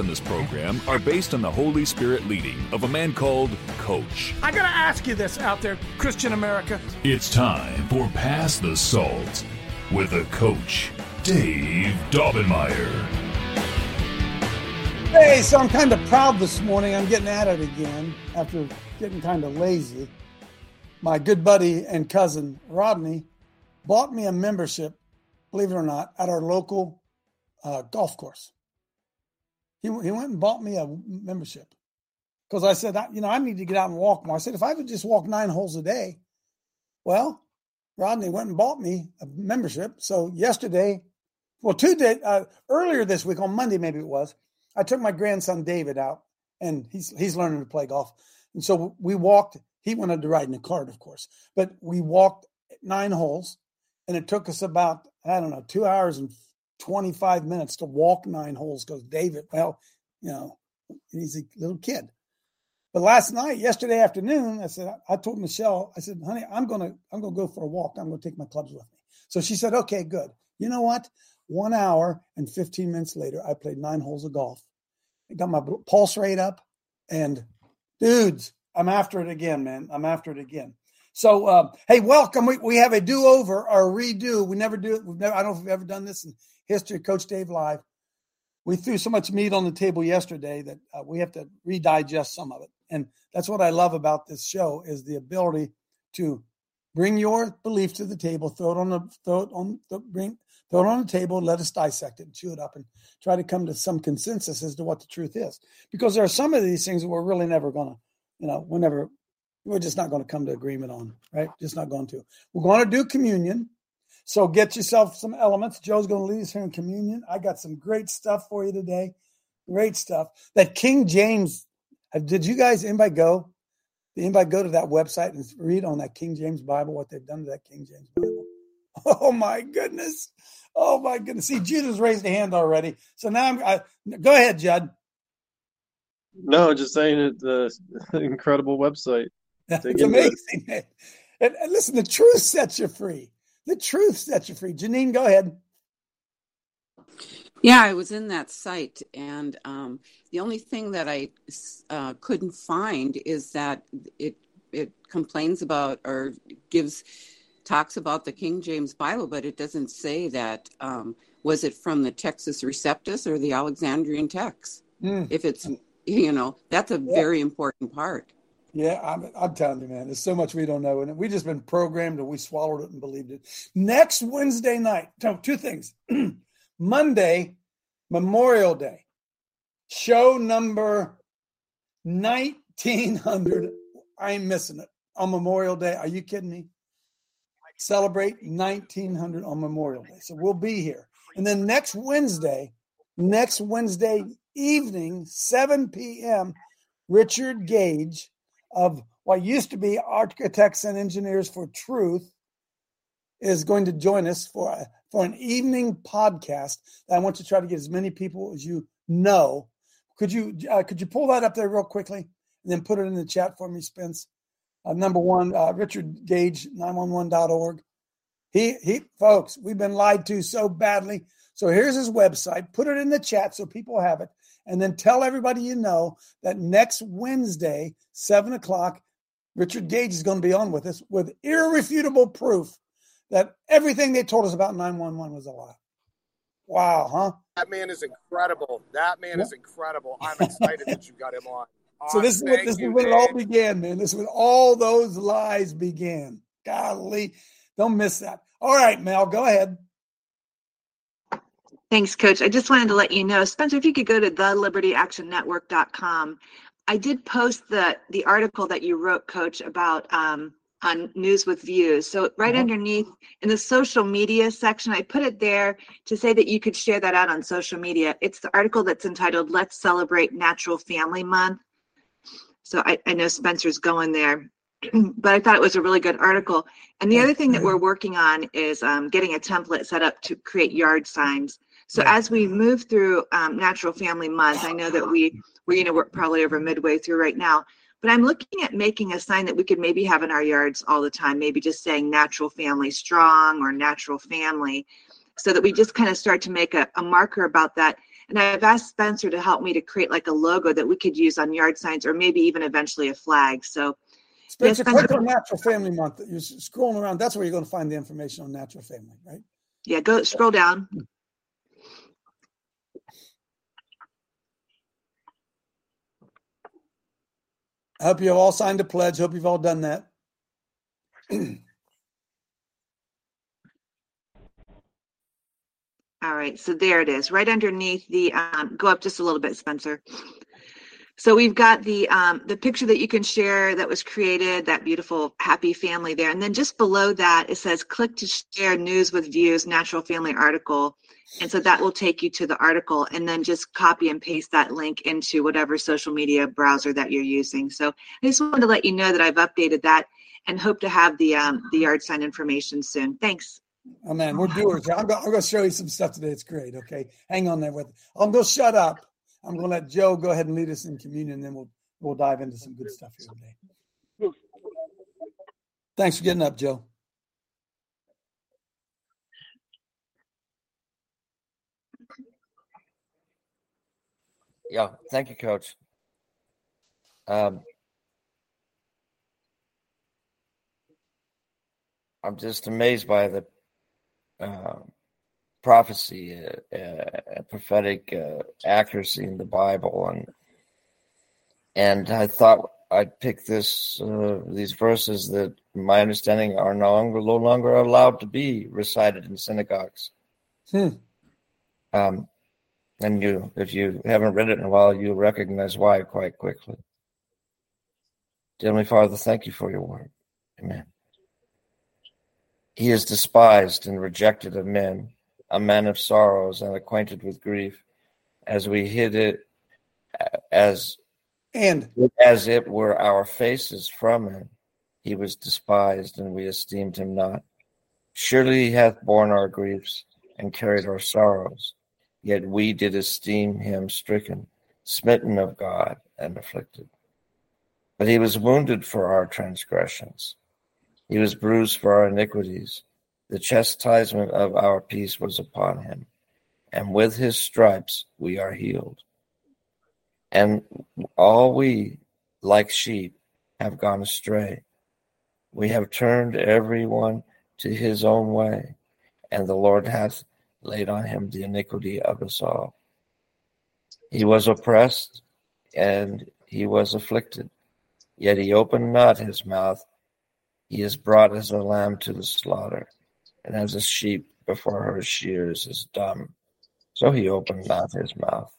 in this program are based on the Holy Spirit leading of a man called Coach. I gotta ask you this out there, Christian America. It's time for Pass the Salt with a Coach, Dave Daubenmiere. Hey, so I'm kind of proud this morning. I'm getting at it again after getting kind of lazy. My good buddy and cousin, Rodney, bought me a membership, believe it or not, at our local golf course. He went and bought me a membership because I said, I need to get out and walk more. I said, if I could just walk 9 holes a day, well, Rodney went and bought me a membership. So earlier this week, on Monday maybe it was, I took my grandson David out, and he's learning to play golf. And so we walked. He wanted to ride in a cart, of course, but we walked 9 holes, and it took us about, 2 hours and 25 minutes to walk 9 holes because David, he's a little kid. But yesterday afternoon, I told Michelle, I said, honey, I'm going to go for a walk. I'm going to take my clubs with me. So she said, okay, good. You know what? 1 hour and 15 minutes later, I played 9 holes of golf. I got my pulse rate up, and dudes, I'm after it again, man. I'm after it again. So, hey, welcome. We have a do-over or a redo. We never do it. I don't know if we've ever done this in history, Coach Dave Live. We threw so much meat on the table yesterday that we have to redigest some of it. And that's what I love about this show is the ability to bring your belief to the table, throw it on the table, let us dissect it and chew it up and try to come to some consensus as to what the truth is. Because there are some of these things that we're really never going to, we're just not going to come to agreement on, right? Just not going to. We're going to do communion. So get yourself some elements. Joe's going to lead us here in communion. I got some great stuff for you today. Great stuff. That King James, did anybody go to that website and read on that King James Bible, what they've done to that King James Bible? Oh, my goodness. See, Judah's raised a hand already. So now go ahead, Judd. No, just saying it's an incredible website. It's amazing, man. And listen, the truth sets you free. The truth sets you free. Janine, go ahead. Yeah, I was in that site, and the only thing that I couldn't find is that it complains about or talks about the King James Bible, but it doesn't say that. Was it from the Textus Receptus or the Alexandrian text? Mm. If it's, that's a very important part. Yeah, I'm telling you, man, there's so much we don't know. And we just been programmed and we swallowed it and believed it. Next Wednesday night, two things. Monday, Memorial Day, show number 1900. I ain't missing it. On Memorial Day, are you kidding me? Celebrate 1900 on Memorial Day. So we'll be here. And then next Wednesday evening, 7 p.m., Richard Gage of what used to be Architects and Engineers for Truth is going to join us for an evening podcast that I want to try to get as many people as you know. Could you pull that up there real quickly and then put it in the chat for me, Spence? Number one, RichardGage911.org. He, folks, we've been lied to so badly. So here's his website. Put it in the chat so people have it. And then tell everybody you know that next Wednesday, 7 o'clock, Richard Gage is going to be on with us with irrefutable proof that everything they told us about 911 was a lie. Wow, huh? That man is incredible. I'm excited that you got him on. So this is when it all began, man. This is when all those lies began. Golly, don't miss that. All right, Mel, go ahead. Thanks, Coach. I just wanted to let you know, Spencer, if you could go to thelibertyactionnetwork.com. I did post the article that you wrote, Coach, about on News with Views. So right underneath in the social media section, I put it there to say that you could share that out on social media. It's the article that's entitled, Let's Celebrate Natural Family Month. So I know Spencer's going there, but I thought it was a really good article. And the other thing that we're working on is getting a template set up to create yard signs. So as we move through Natural Family Month, I know that we're probably over midway through right now, but I'm looking at making a sign that we could maybe have in our yards all the time, maybe just saying Natural Family Strong or Natural Family, so that we just kind of start to make a marker about that. And I've asked Spencer to help me to create like a logo that we could use on yard signs or maybe even eventually a flag. So Spencer, click on Natural Family Month. You're scrolling around. That's where you're going to find the information on Natural Family, right? Yeah, go scroll down. I hope you've all signed a pledge. Hope you've all done that. All right, so there it is, right underneath the, go up just a little bit, Spencer. So we've got the picture that you can share that was created, that beautiful, happy family there. And then just below that, it says, click to share News with Views, Natural Family article. And so that will take you to the article, and then just copy and paste that link into whatever social media browser that you're using. So I just wanted to let you know that I've updated that and hope to have the yard sign information soon. Thanks. Oh, man, we're doers. I'm going to show you some stuff today. It's great, okay? Hang on there with it. I'm going to shut up. I'm going to let Joe go ahead and lead us in communion, and then we'll dive into some good stuff here today. Thanks for getting up, Joe. Yeah, thank you, Coach. I'm just amazed by the prophecy, prophetic accuracy in the Bible, and I thought I'd pick these verses that, in my understanding, are no longer allowed to be recited in synagogues. And if you haven't read it in a while, you'll recognize why quite quickly. Heavenly Father, thank you for your word. Amen. He is despised and rejected of men, a man of sorrows and acquainted with grief, as it were our faces from him. He was despised, and we esteemed him not. Surely he hath borne our griefs and carried our sorrows, yet we did esteem him stricken, smitten of God, and afflicted. But he was wounded for our transgressions. He was bruised for our iniquities. The chastisement of our peace was upon him, and with his stripes we are healed. And all we, like sheep, have gone astray. We have turned everyone to his own way, and the Lord hath laid on him the iniquity of us all. He was oppressed, and he was afflicted, yet he opened not his mouth. He is brought as a lamb to the slaughter, and as a sheep before her shears is dumb, so he opened not his mouth.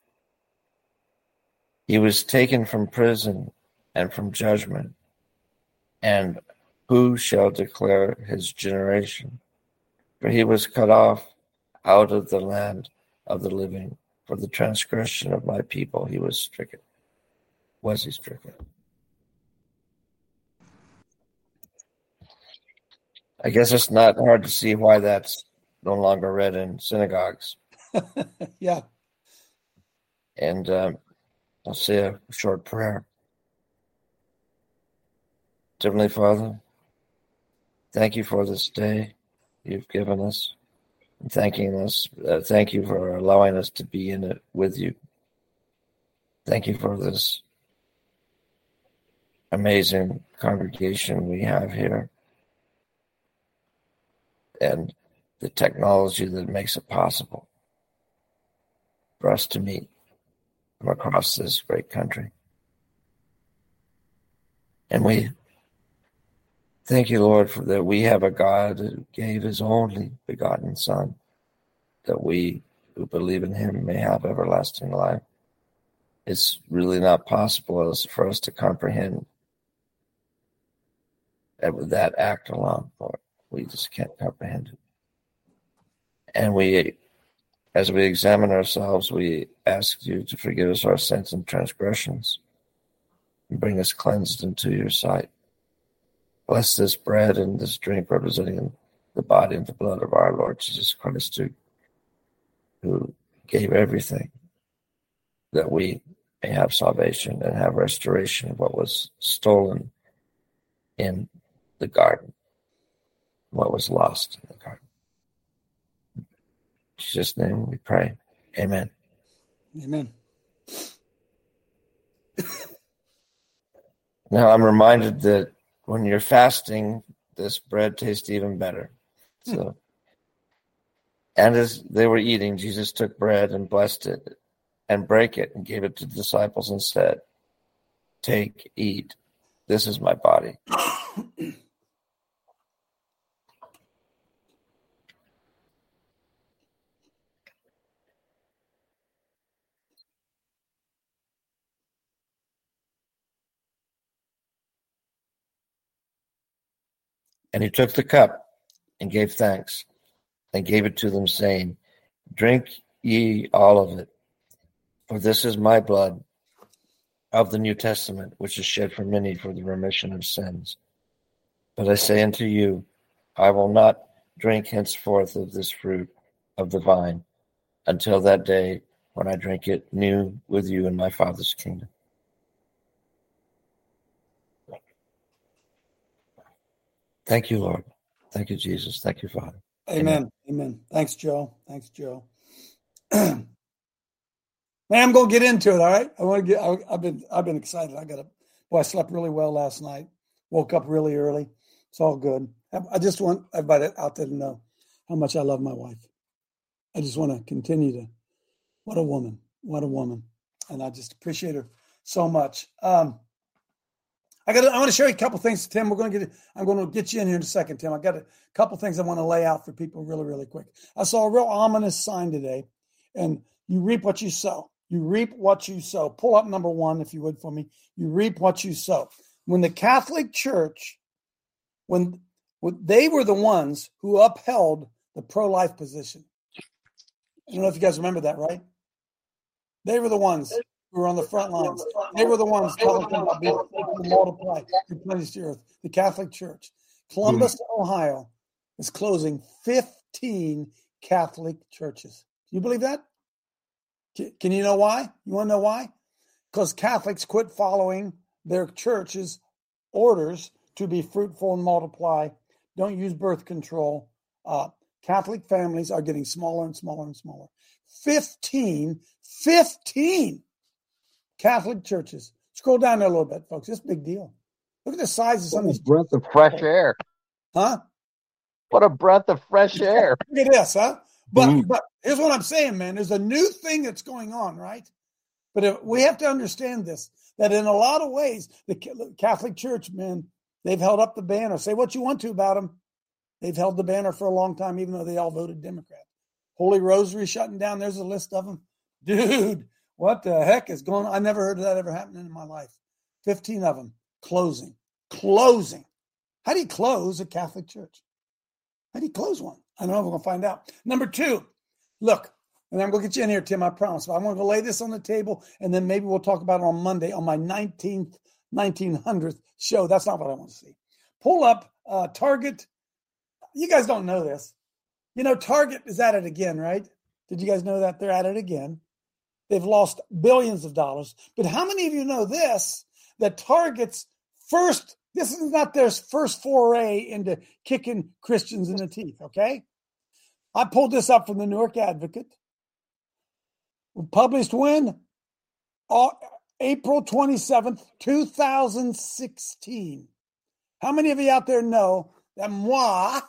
He was taken from prison and from judgment, and who shall declare his generation? For he was cut off out of the land of the living. For the transgression of my people he was stricken. Was he stricken? I guess it's not hard to see why that's no longer read in synagogues. Yeah. And I'll say a short prayer. Heavenly Father, thank you for this day you've given us. Thank you for allowing us to be in it with you. Thank you for this amazing congregation we have here, and the technology that makes it possible for us to meet from across this great country. And we thank you, Lord, for that we have a God who gave his only begotten Son, that we who believe in him may have everlasting life. It's really not possible for us to comprehend with that act alone, Lord. We just can't comprehend it. And we, as we examine ourselves, we ask you to forgive us our sins and transgressions and bring us cleansed into your sight. Bless this bread and this drink representing the body and the blood of our Lord Jesus Christ, who gave everything that we may have salvation and have restoration of what was stolen in the garden, what was lost in the garden. In Jesus' name we pray. Amen. Amen. Now I'm reminded that when you're fasting, this bread tastes even better. So, and as they were eating, Jesus took bread and blessed it and broke it and gave it to the disciples and said, "Take, eat. This is my body." And he took the cup and gave thanks and gave it to them, saying, "Drink ye all of it, for this is my blood of the New Testament, which is shed for many for the remission of sins. But I say unto you, I will not drink henceforth of this fruit of the vine until that day when I drink it new with you in my Father's kingdom." Thank you, Lord. Thank you, Jesus. Thank you, Father. Amen. Amen. Thanks, Joe. Thanks, Joe. Man, I'm gonna get into it. All right. I want to get. I've been excited. I slept really well last night. Woke up really early. It's all good. I just want everybody out there to know how much I love my wife. I just want to continue to. What a woman! What a woman! And I just appreciate her so much. I want to show you a couple things, Tim. I'm going to get you in here in a second, Tim. I got a couple things I want to lay out for people really, really quick. I saw a real ominous sign today, and you reap what you sow. You reap what you sow. Pull up number one, if you would, for me. You reap what you sow. When the Catholic Church, when they were the ones who upheld the pro-life position. I don't know if you guys remember that, right? They were the ones. We were on the front lines. They were the ones telling them about being able to multiply and replenish the earth. The Catholic Church. Columbus, Ohio is closing 15 Catholic churches. Do you believe that? Can you know why? You want to know why? Because Catholics quit following their church's orders to be fruitful and multiply. Don't use birth control. Catholic families are getting smaller and smaller and smaller. 15 Catholic churches. Scroll down there a little bit, folks. It's a big deal. Look at the size of some of these. Breath of fresh air. Huh? What a breath of fresh air. Look at this, huh? But here's what I'm saying, man. There's a new thing that's going on, right? But we have to understand this, that in a lot of ways, the Catholic Church, man, they've held up the banner. Say what you want to about them. They've held the banner for a long time, even though they all voted Democrat. Holy Rosary shutting down. There's a list of them. Dude. What the heck is going on? I never heard of that ever happening in my life. 15 of them closing. How do you close a Catholic church? How do you close one? I don't know. We're going to find out. Number two, look, and I'm going to get you in here, Tim, I promise. But I'm going to lay this on the table, and then maybe we'll talk about it on Monday on my 1900th show. That's not what I want to see. Pull up Target. You guys don't know this. You know, Target is at it again, right? Did you guys know that they're at it again? They've lost billions of dollars. But how many of you know this, that Target's first, this is not their first foray into kicking Christians in the teeth, okay? I pulled this up from the Newark Advocate. Published when? April 27th, 2016. How many of you out there know that moi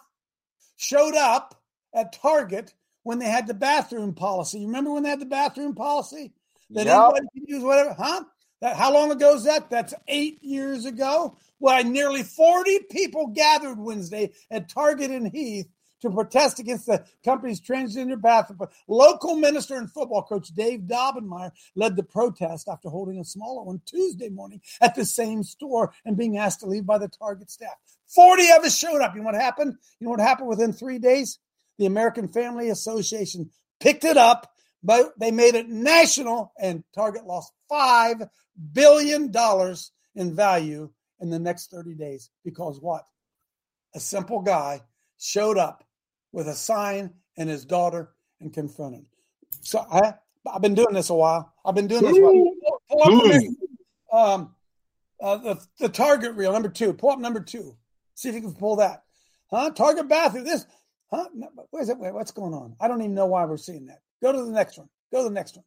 showed up at Target when they had the bathroom policy? You remember when they had the bathroom policy? That anybody could use whatever, huh? That, how long ago is that? That's 8 years ago. Well, nearly 40 people gathered Wednesday at Target in Heath to protest against the company's transgender bathroom. Local minister and football coach Dave Daubenmiere led the protest after holding a smaller one Tuesday morning at the same store and being asked to leave by the Target staff. 40 of us showed up. You know what happened? You know what happened within 3 days? The American Family Association picked it up, but they made it national, and Target lost $5 billion in value in the next 30 days. Because what? A simple guy showed up with a sign and his daughter and confronted. So I've been doing this a while. The Target reel, number two. Pull up number two. See if you can pull that. Huh? Target bathroom. This. Huh? Where's it? Wait, what's going on? I don't even know why we're seeing that. Go to the next one. Go to the next one.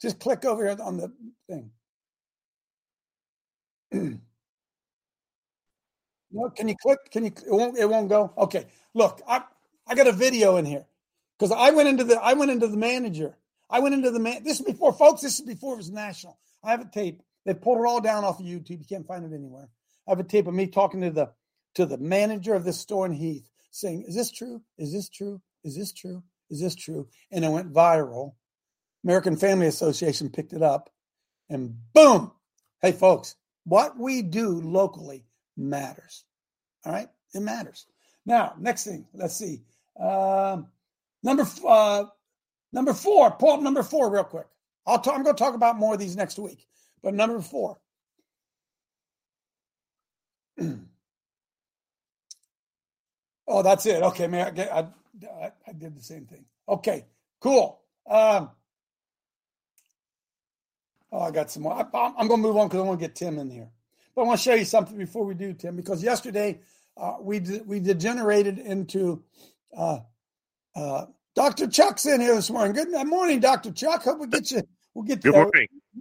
Just click over here on the thing. No, can you click? Can you? It won't go. Okay. Look, I got a video in here because I went into the manager. This is before, folks. This is before it was national. I have a tape. They pulled it all down off of YouTube. You can't find it anywhere. I have a tape of me talking to the manager of this store in Heath, saying, "Is this true? Is this true? Is this true? Is this true?" And it went viral. American Family Association picked it up, and boom! Hey, folks, what we do locally matters. All right, it matters. Now, next thing, let's see. Number four. Pull up number four real quick. I'm going to talk about more of these next week. But number four. Oh, that's it. Okay, man. I did the same thing. Okay, cool. I got some more. I'm going to move on because I want to get Tim in here. But I want to show you something before we do, Tim, because yesterday we degenerated into Dr. Chuck's in here this morning. Good morning, Dr. Chuck. Hope we get you. We'll get to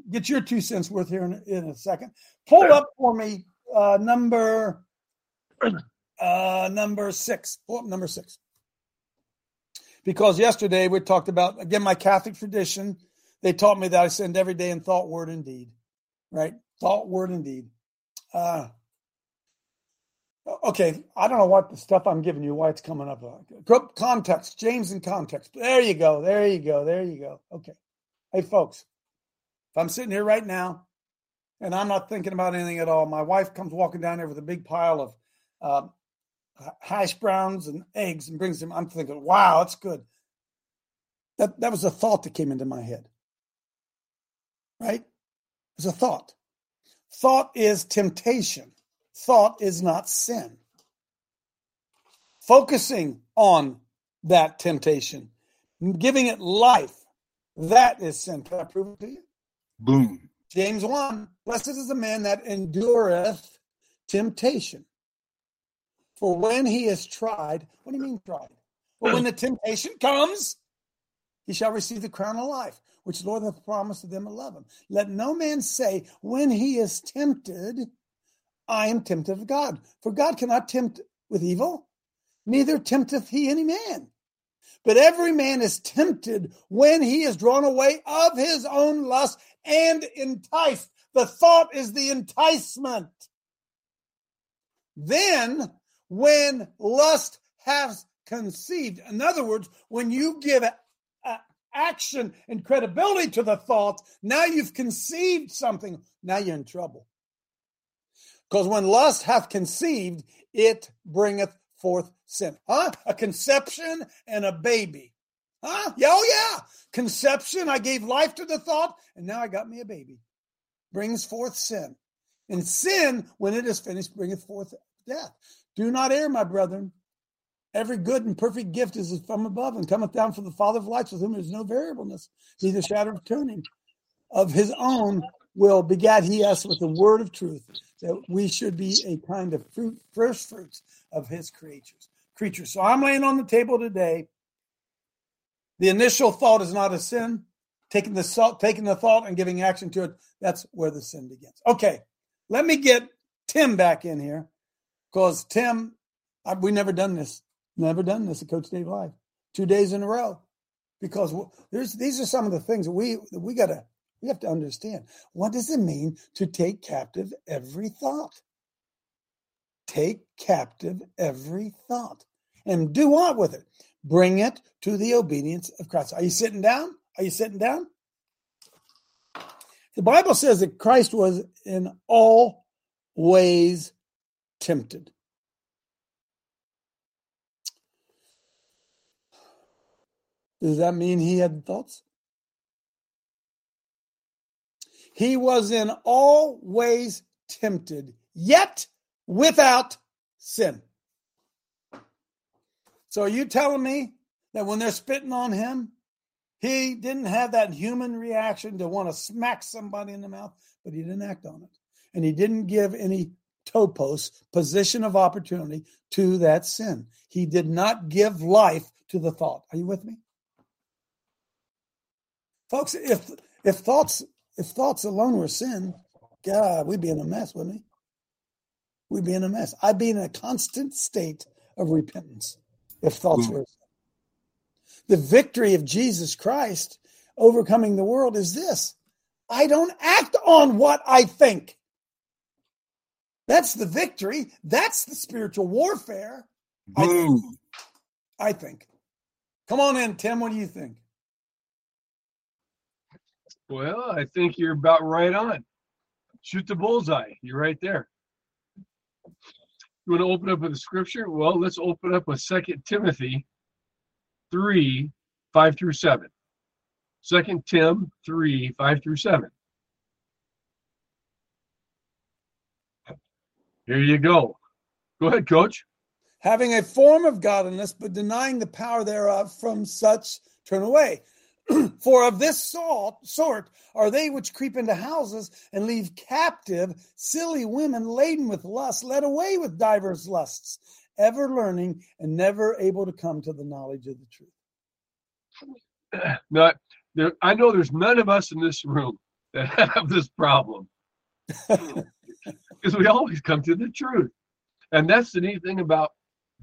get your 2 cents worth here in a second. Pull up for me number six. Pull up number six. Because yesterday we talked about, again, my Catholic tradition. They taught me that I sinned every day in thought, word, and deed. Right? Thought, word, and deed. Okay, I don't know what the stuff I'm giving you, why it's coming up. Context, James in context. There you go. Okay. Hey, folks, if I'm sitting here right now and I'm not thinking about anything at all, my wife comes walking down here with a big pile of hash browns and eggs and brings them. I'm thinking, wow, that's good. That was a thought that came into my head, right? It's a thought. Thought is temptation. Thought is not sin. Focusing on that temptation, giving it life, that is sin. Can I prove it to you? Boom. James 1. Blessed is the man that endureth temptation. For when he is tried, what do you mean tried? Well, when the temptation comes, he shall receive the crown of life, which the Lord hath promised to them that love him. Let no man say, when he is tempted, I am tempted of God. For God cannot tempt with evil, neither tempteth he any man. But every man is tempted when he is drawn away of his own lust and enticed. The thought is the enticement. Then, when lust has conceived, in other words, when you give action and credibility to the thought, now you've conceived something. Now you're in trouble. Because when lust hath conceived, it bringeth forth sin. Huh? A conception and a baby. Huh? Yeah, oh yeah. Conception, I gave life to the thought, and now I got me a baby. Brings forth sin. And sin, when it is finished, bringeth forth death. Do not err, my brethren. Every good and perfect gift is from above and cometh down from the Father of lights, with whom there is no variableness, neither shadow of turning. Of his own will begat he us with the word of truth, that we should be a kind of first fruits of his creatures. So I'm laying on the table today. The initial thought is not a sin. Taking the thought and giving action to it, that's where the sin begins. Okay, let me get Tim back in here, because Tim, we've never done this at Coach Dave Live, 2 days in a row, because these are some of the things that we have to understand. What does it mean to take captive every thought? Take captive every thought. And do what with it? Bring it to the obedience of Christ. Are you sitting down? Are you sitting down? The Bible says that Christ was in all ways tempted. Does that mean he had thoughts? He was in all ways tempted, yet without sin. So are you telling me that when they're spitting on him, he didn't have that human reaction to want to smack somebody in the mouth, but he didn't act on it. And he didn't give any topos, position of opportunity, to that sin. He did not give life to the thought. Are you with me? Folks, if thoughts alone were sin, God, we'd be in a mess, wouldn't we? We'd be in a mess. I'd be in a constant state of repentance if thoughts were sin. The victory of Jesus Christ overcoming the world is this: I don't act on what I think. That's the victory. That's the spiritual warfare. I think. Come on in, Tim. What do you think? Well, I think you're about right on. Shoot the bullseye. You're right there. You want to open up with a scripture? Well, let's open up with 2 Timothy 3, 5 through 7. 2 Tim 3, 5 through 7. Here you go. Go ahead, Coach. Having a form of godliness, but denying the power thereof, from such turn away. For of this sort are they which creep into houses and leave captive silly women laden with lust, led away with divers lusts, ever learning and never able to come to the knowledge of the truth. Now, I know there's none of us in this room that have this problem. Because we always come to the truth. And that's the neat thing about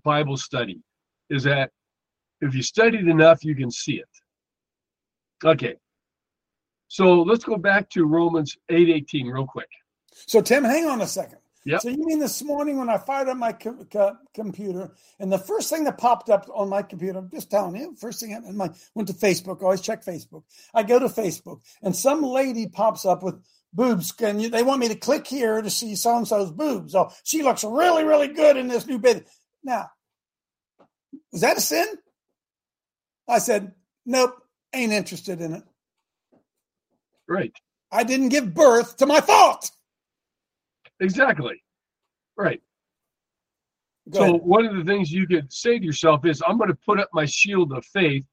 Bible study, is that if you studied enough, you can see it. Okay, so let's go back to Romans 8:18 real quick. So, Tim, hang on a second. Yep. So you mean this morning when I fired up my computer, and the first thing that popped up on my computer, I'm just telling you, first thing, I went to Facebook, always check Facebook. I go to Facebook, and some lady pops up with boobs. And they want me to click here to see so-and-so's boobs. Oh, she looks really, really good in this new bed. Now, is that a sin? I said, nope. Ain't interested in it. Right. I didn't give birth to my thought. Exactly. Right. Go ahead. One of the things you could say to yourself is, I'm going to put up my shield of faith,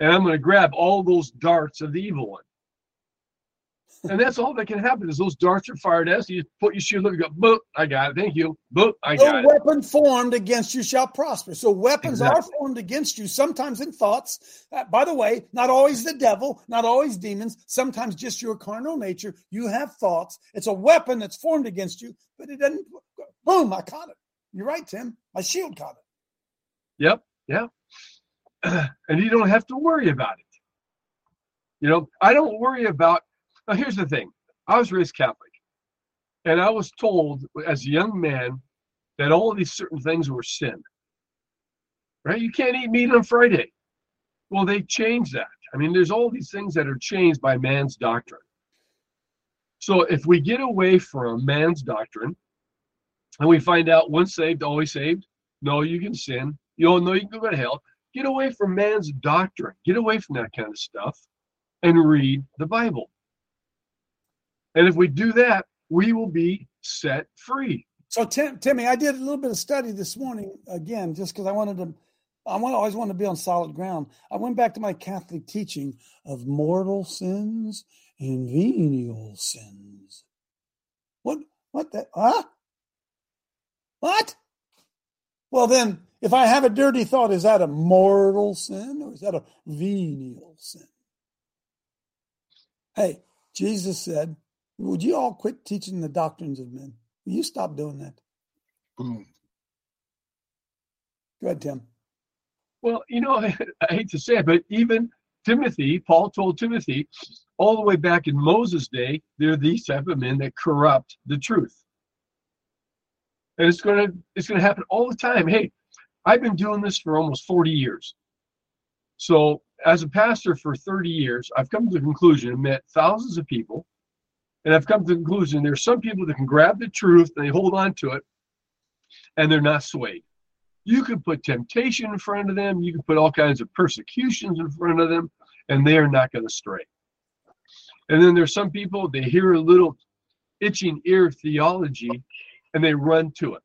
and I'm going to grab all those darts of the evil one. And that's all that can happen, is those darts are fired at us. You put your shield up, you go, boop, I got it. Thank you. Boop, I got it. No weapon formed against you shall prosper. So weapons are formed against you, sometimes in thoughts. By the way, not always the devil, not always demons, sometimes just your carnal nature. You have thoughts. It's a weapon that's formed against you, but it doesn't, boom, I caught it. You're right, Tim. My shield caught it. Yep, yeah. And you don't have to worry about it. You know, I don't worry about, now, here's the thing. I was raised Catholic, and I was told as a young man that all of these certain things were sin. Right? You can't eat meat on Friday. Well, they changed that. I mean, there's all these things that are changed by man's doctrine. So if we get away from man's doctrine and we find out once saved, always saved, no, you can sin, you don't know, you can go to hell, get away from man's doctrine. Get away from that kind of stuff and read the Bible. And if we do that, we will be set free. So, Timmy, I did a little bit of study this morning, again, just because I always wanted to be on solid ground. I went back to my Catholic teaching of mortal sins and venial sins. What? Well, then, if I have a dirty thought, is that a mortal sin or is that a venial sin? Hey, Jesus said, would you all quit teaching the doctrines of men? Will you stop doing that? Boom. Go ahead, Tim. Well, you know, I hate to say it, but even Timothy, Paul told Timothy, all the way back in Moses' day, there are these type of men that corrupt the truth. And it's going to happen all the time. Hey, I've been doing this for almost 40 years. So as a pastor for 30 years, I've come to the conclusion, I've met thousands of people, and I've come to the conclusion there's some people that can grab the truth, they hold on to it, and they're not swayed. You can put temptation in front of them, you can put all kinds of persecutions in front of them, and they are not going to stray. And then there's some people, they hear a little itching ear theology, and they run to it.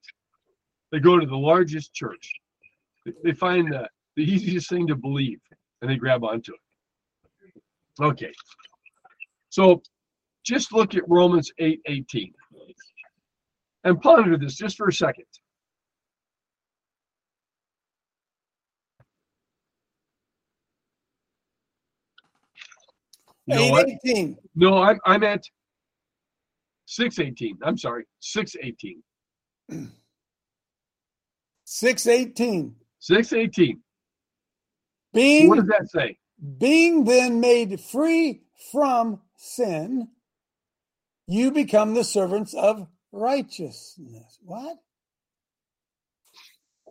They go to the largest church. They find the easiest thing to believe, and they grab onto it. Okay. So just look at Romans 8:18, and ponder this just for a second. No, 8:18. I'm at 6:18. I'm sorry, 6:18. 6:18. 6:18. What does that say? Being then made free from sin, you become the servants of righteousness. What?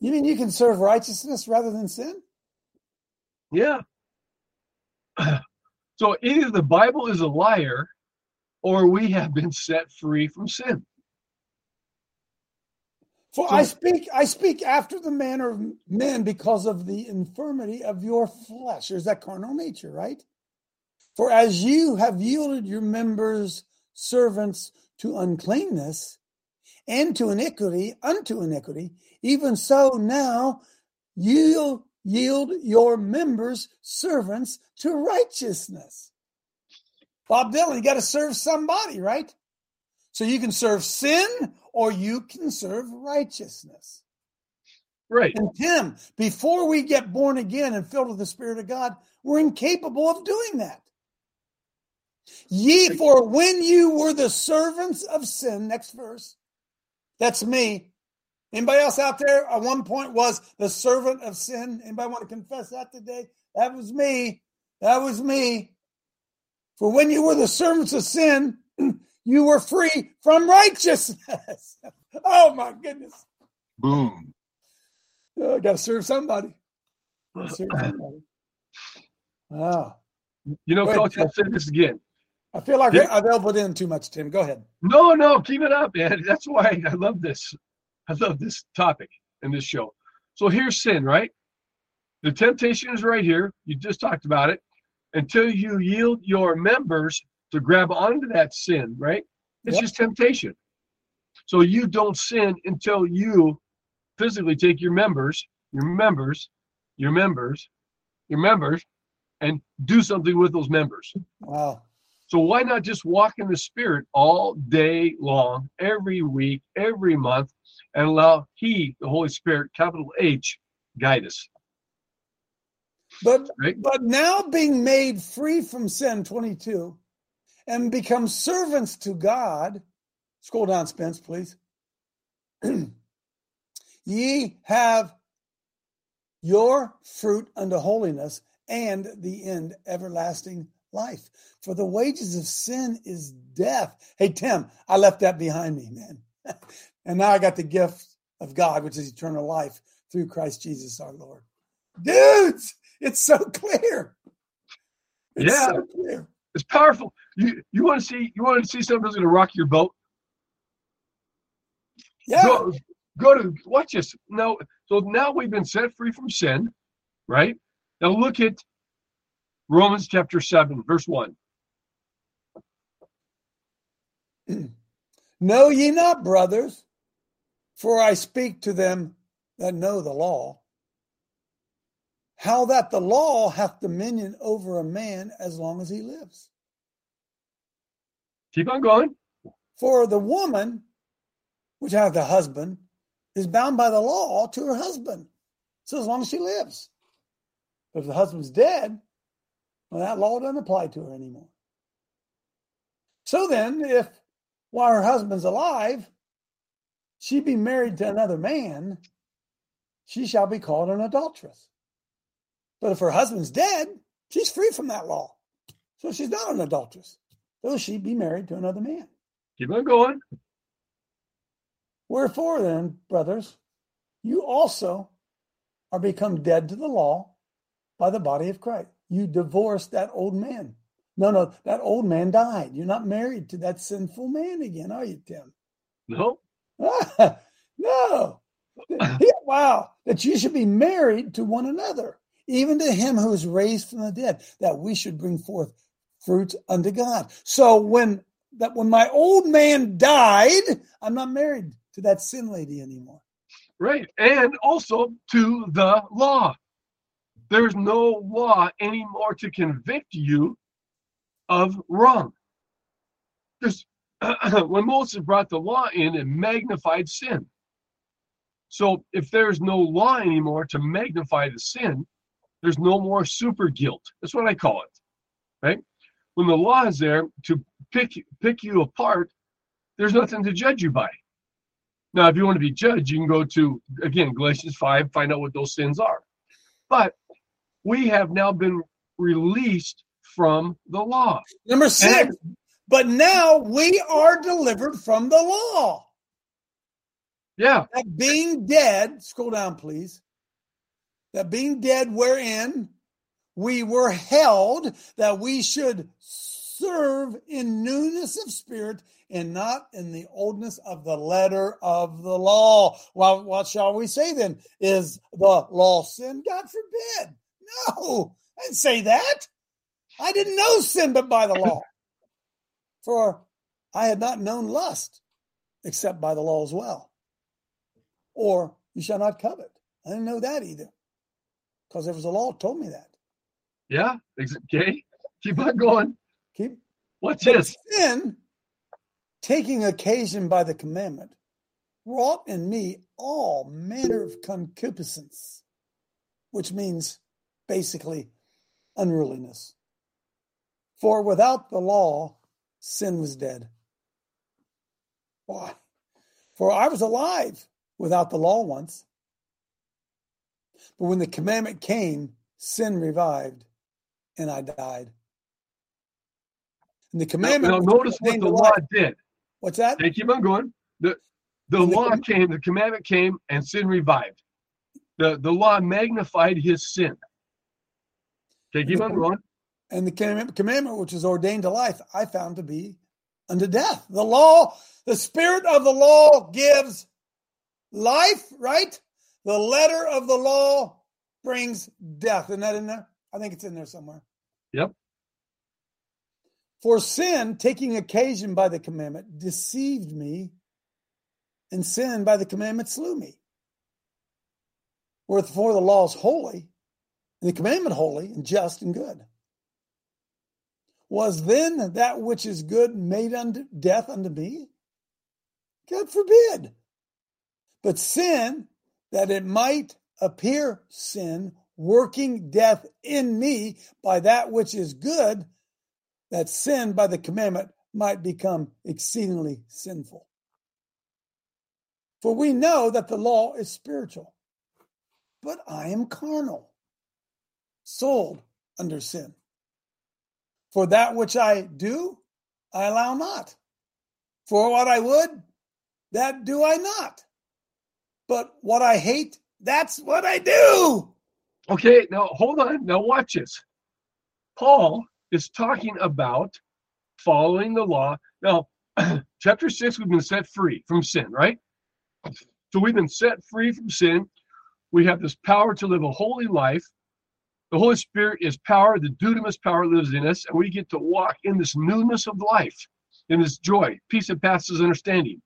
You mean you can serve righteousness rather than sin? Yeah. So either the Bible is a liar, or we have been set free from sin. For so, I speak after the manner of men because of the infirmity of your flesh. There's that carnal nature, right? For as you have yielded your members servants to uncleanness and to iniquity, unto iniquity, even so now you yield your members servants to righteousness. Bob Dylan, you got to serve somebody, right? So you can serve sin or you can serve righteousness. Right. And Tim, before we get born again and filled with the Spirit of God, we're incapable of doing that. Ye, for when you were the servants of sin, next verse, that's me. Anybody else out there at one point was the servant of sin? Anybody want to confess that today? That was me. That was me. For when you were the servants of sin, you were free from righteousness. Oh, my goodness. Boom. Oh, got to serve somebody. Wow. You know, Coach, I'll say this again. I feel like I've elbowed in too much, Tim. Go ahead. No, keep it up, man. That's why I love this. I love this topic and this show. So here's sin, right? The temptation is right here. You just talked about it. Until you yield your members to grab onto that sin, right? It's just temptation. So you don't sin until you physically take your members, and do something with those members. Wow. So why not just walk in the Spirit all day long, every week, every month, and allow He, the Holy Spirit, capital H, guide us. But right? But now being made free from sin, 22, and become servants to God. Scroll down, Spence, please. Ye have your fruit unto holiness and the end everlasting life. For the wages of sin is death. Hey, Tim, I left that behind me, man. And now I got the gift of God, which is eternal life through Christ Jesus our Lord. Dudes, it's so clear. It's so clear. It's powerful. You want to see something that's going to rock your boat? Yeah. Go to watch this. No, so now we've been set free from sin, right? Now look at Romans chapter 7, verse 1. Know ye not, brothers, for I speak to them that know the law, how that the law hath dominion over a man as long as he lives. Keep on going. For the woman, which hath the husband, is bound by the law to her husband, so as long as she lives. But if the husband's dead, well, that law doesn't apply to her anymore. So then, if while her husband's alive, she be married to another man, she shall be called an adulteress. But if her husband's dead, she's free from that law. So she's not an adulteress, though she be married to another man. Keep on going. Wherefore then, brothers, you also are become dead to the law by the body of Christ. You divorced that old man. No, that old man died. You're not married to that sinful man again, are you, Tim? No. No. Wow. That you should be married to one another, even to him who is raised from the dead, that we should bring forth fruit unto God. So when my old man died, I'm not married to that sin lady anymore. Right. And also to the law. There's no law anymore to convict you of wrong. Because when Moses brought the law in, it magnified sin. So if there's no law anymore to magnify the sin, there's no more super guilt. That's what I call it, right? When the law is there to pick you apart, there's nothing to judge you by. Now, if you want to be judged, you can go to, again, Galatians 5, find out what those sins are. But we have now been released from the law. Number 6, but now we are delivered from the law. Yeah. That being dead, scroll down, please. That being dead wherein we were held, that we should serve in newness of spirit and not in the oldness of the letter of the law. Well, what shall we say then? Is the law sin? God forbid. No, I didn't say that. I didn't know sin but by the law. For I had not known lust except by the law as well. Or you shall not covet. I didn't know that either, because there was a law that told me that. Yeah, okay. Keep on going. What's this? Sin, taking occasion by the commandment, wrought in me all manner of concupiscence, which means basically unruliness. For without the law, sin was dead. Why? For I was alive without the law once. But when the commandment came, sin revived, and I died. And the commandment... Now notice what the law did. What's that? They keep on going. The law came, the commandment came, and sin revived. The law magnified his sin. They keep on going. And the commandment which is ordained to life, I found to be unto death. The law, the spirit of the law gives life, right? The letter of the law brings death. Isn't that in there? I think it's in there somewhere. Yep. For sin, taking occasion by the commandment, deceived me, and sin by the commandment slew me. Wherefore the law is holy, and the commandment holy, and just and good. Was then that which is good made unto death unto me? God forbid. But sin, that it might appear sin, working death in me by that which is good, that sin by the commandment might become exceedingly sinful. For we know that the law is spiritual, but I am carnal, sold under sin. For that which I do, I allow not. For what I would, that do I not. But what I hate, that's what I do. Okay, now hold on. Now watch this. Paul is talking about following the law. Now, chapter 6, we've been set free from sin, right? So we've been set free from sin. We have this power to live a holy life. The Holy Spirit is power. The dunamis power lives in us, and we get to walk in this newness of life, in this joy, peace that passes understanding.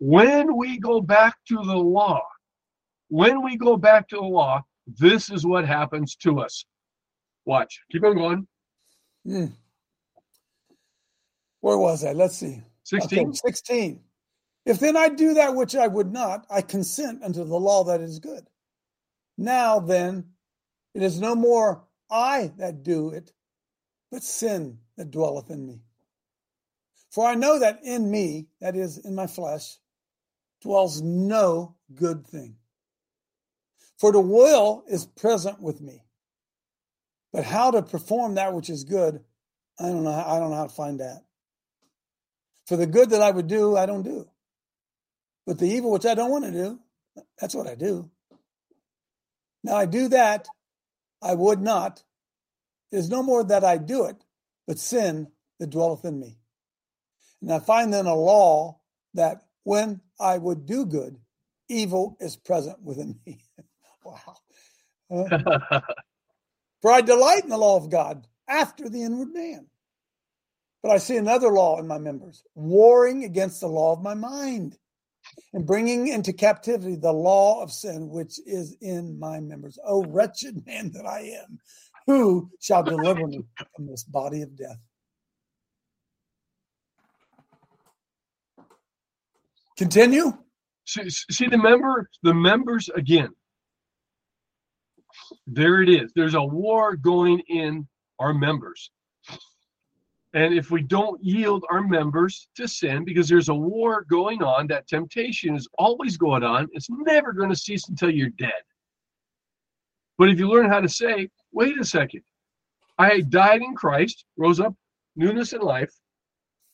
When we go back to the law, this is what happens to us. Watch. Keep on going. Where was I? Let's see. 16. Okay, 16. If then I do that which I would not, I consent unto the law that is good. Now then, it is no more I that do it, but sin that dwelleth in me. For I know that in me, that is, in my flesh, dwells no good thing. For the will is present with me. But how to perform that which is good, I don't know how to find that. For the good that I would do, I don't do. But the evil which I don't want to do, that's what I do. Now, I do that. I would not. There's no more that I do it, but sin that dwelleth in me. And I find then a law that when I would do good, evil is present within me. Wow. For I delight in the law of God after the inward man. But I see another law in my members, warring against the law of my mind and bringing into captivity the law of sin, which is in my members. Oh, wretched man that I am, who shall deliver me from this body of death? Continue. See the members again. There it is. There's a war going in our members. And if we don't yield our members to sin, because there's a war going on, that temptation is always going on. It's never going to cease until you're dead. But if you learn how to say, wait a second, I died in Christ, rose up, newness in life.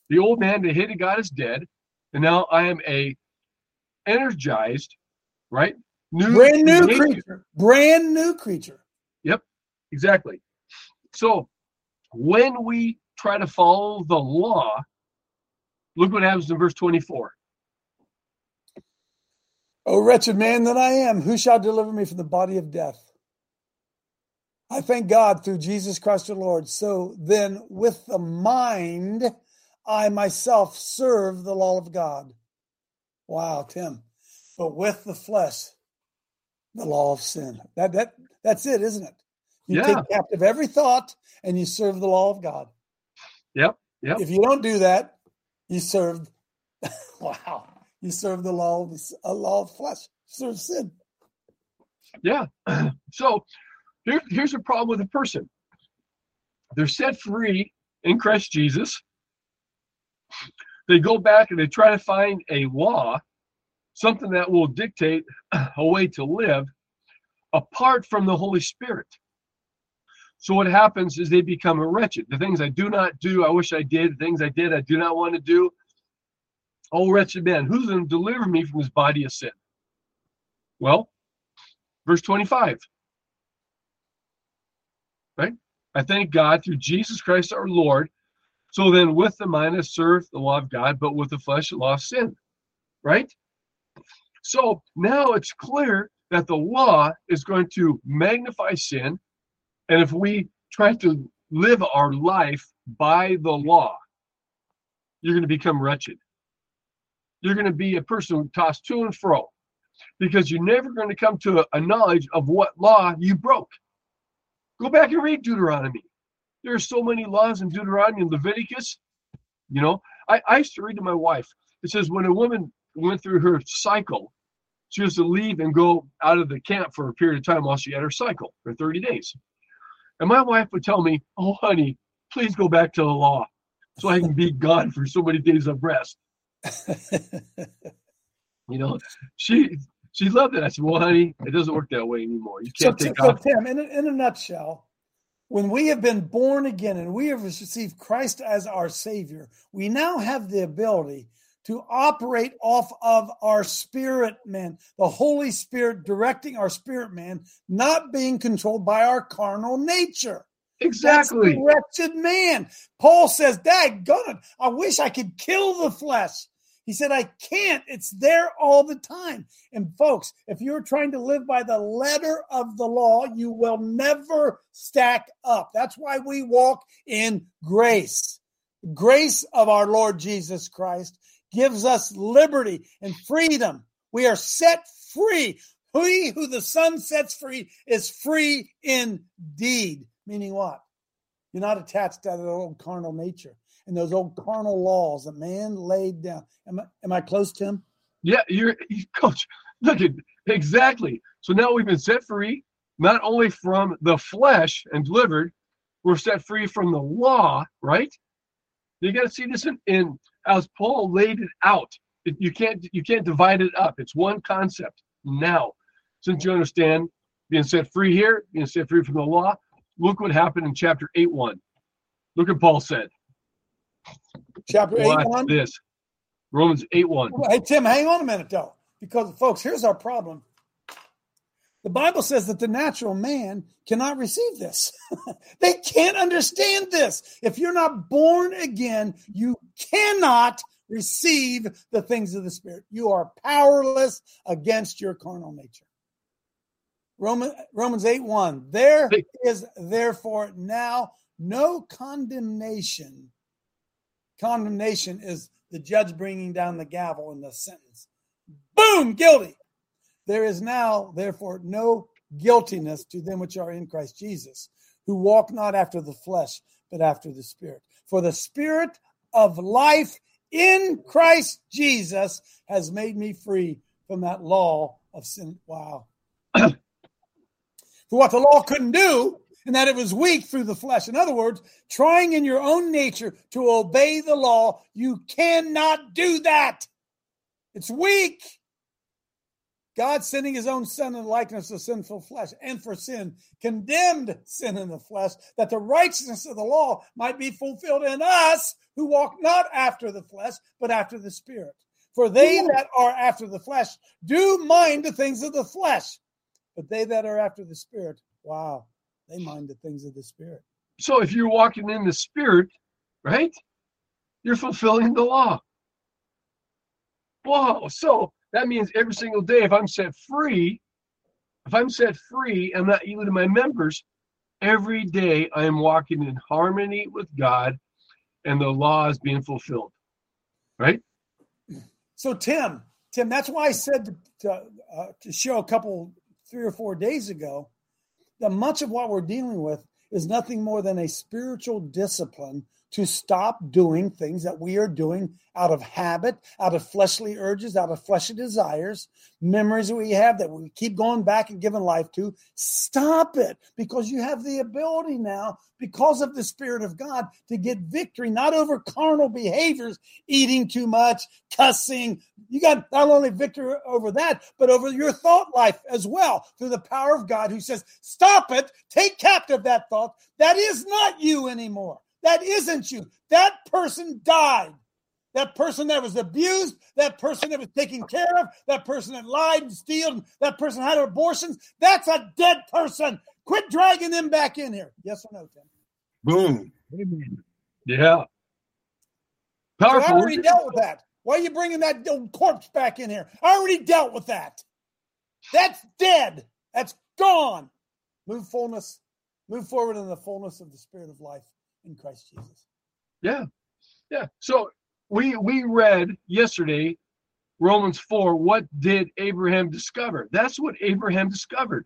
The old man that hated God is dead. And now I am a energized, right? Brand new creature. Yep, exactly. So when we try to follow the law, look what happens in verse 24. Oh, wretched man that I am, who shall deliver me from the body of death? I thank God through Jesus Christ our Lord. So then with the mind, I myself serve the law of God. Wow, Tim. But with the flesh, the law of sin. That's it, isn't it? You take captive every thought and you serve the law of God. Yep. If you don't do that, you serve the law of flesh, serve sin. Yeah. So here's a problem with a person. They're set free in Christ Jesus. They go back and they try to find a law, something that will dictate a way to live apart from the Holy Spirit. So what happens is they become wretched. The things I do not do, I wish I did. The things I did, I do not want to do. Oh, wretched man, who's going to deliver me from this body of sin? Well, verse 25. Right? I thank God through Jesus Christ our Lord. So then with the mind I serve the law of God, but with the flesh the law of sin. Right? So now it's clear that the law is going to magnify sin. And if we try to live our life by the law, you're going to become wretched. You're going to be a person tossed to and fro because you're never going to come to a knowledge of what law you broke. Go back and read Deuteronomy. There are so many laws in Deuteronomy and Leviticus. You know, I used to read to my wife. It says when a woman went through her cycle, she was to leave and go out of the camp for a period of time while she had her cycle for 30 days. And my wife would tell me, oh, honey, please go back to the law so I can be gone for so many days of rest. You know, she loved it. I said, well, honey, it doesn't work that way anymore. You can't take off. So, Tim, in a nutshell, when we have been born again and we have received Christ as our Savior, we now have the ability to operate off of our spirit man, the Holy Spirit directing our spirit man, not being controlled by our carnal nature. Exactly. That's the wretched man. Paul says, "Daggone it, I wish I could kill the flesh." He said, I can't. It's there all the time. And folks, if you're trying to live by the letter of the law, you will never stack up. That's why we walk in grace. Grace of our Lord Jesus Christ gives us liberty and freedom. We are set free. He who the Son sets free is free indeed. Meaning what? You're not attached to that old carnal nature and those old carnal laws that man laid down. Am I close, Tim? Yeah, you're Coach. Look at exactly. So now we've been set free, not only from the flesh and delivered, we're set free from the law, right? You got to see this in as Paul laid it out. You can't divide it up. It's one concept. Now, since you understand being set free here, being set free from the law, look what happened in chapter 8:1. Look what Paul said. Chapter 8:1. This Romans 8:1. Hey Tim, hang on a minute though, because folks, here's our problem. The Bible says that the natural man cannot receive this. They can't understand this. If you're not born again, you cannot receive the things of the Spirit. You are powerless against your carnal nature. Romans 8:1. There is therefore now no condemnation. Condemnation is the judge bringing down the gavel in the sentence. Boom, guilty. There is now, therefore, no guiltiness to them which are in Christ Jesus, who walk not after the flesh, but after the Spirit. For the Spirit of life in Christ Jesus has made me free from that law of sin. Wow. For what the law couldn't do, and that it was weak through the flesh. In other words, trying in your own nature to obey the law, you cannot do that. It's weak. God sending his own son in the likeness of sinful flesh, and for sin, condemned sin in the flesh, that the righteousness of the law might be fulfilled in us who walk not after the flesh, but after the Spirit. For they that are after the flesh do mind the things of the flesh, but they that are after the Spirit, wow, they mind the things of the Spirit. So if you're walking in the Spirit, right, you're fulfilling the law. Whoa, so that means every single day, if I'm set free, I'm not evil to my members, every day I am walking in harmony with God and the law is being fulfilled, right? So Tim, that's why I said to show three or four days ago, that much of what we're dealing with is nothing more than a spiritual discipline to stop doing things that we are doing out of habit, out of fleshly urges, out of fleshly desires, memories that we have that we keep going back and giving life to. Stop it, because you have the ability now, because of the Spirit of God, to get victory, not over carnal behaviors, eating too much, cussing. You got not only victory over that, but over your thought life as well, through the power of God who says, stop it, take captive that thought. That is not you anymore. That isn't you. That person died. That person that was abused, that person that was taken care of, that person that lied and stealed, that person had abortions, that's a dead person. Quit dragging them back in here. Yes or no, Tim? Boom. Amen. Yeah. Powerful. So I already dealt with that. Why are you bringing that old corpse back in here? I already dealt with that. That's dead. That's gone. Move forward in the fullness of the Spirit of life in Christ Jesus. Yeah. Yeah. So we read yesterday, Romans 4, what did Abraham discover? That's what Abraham discovered,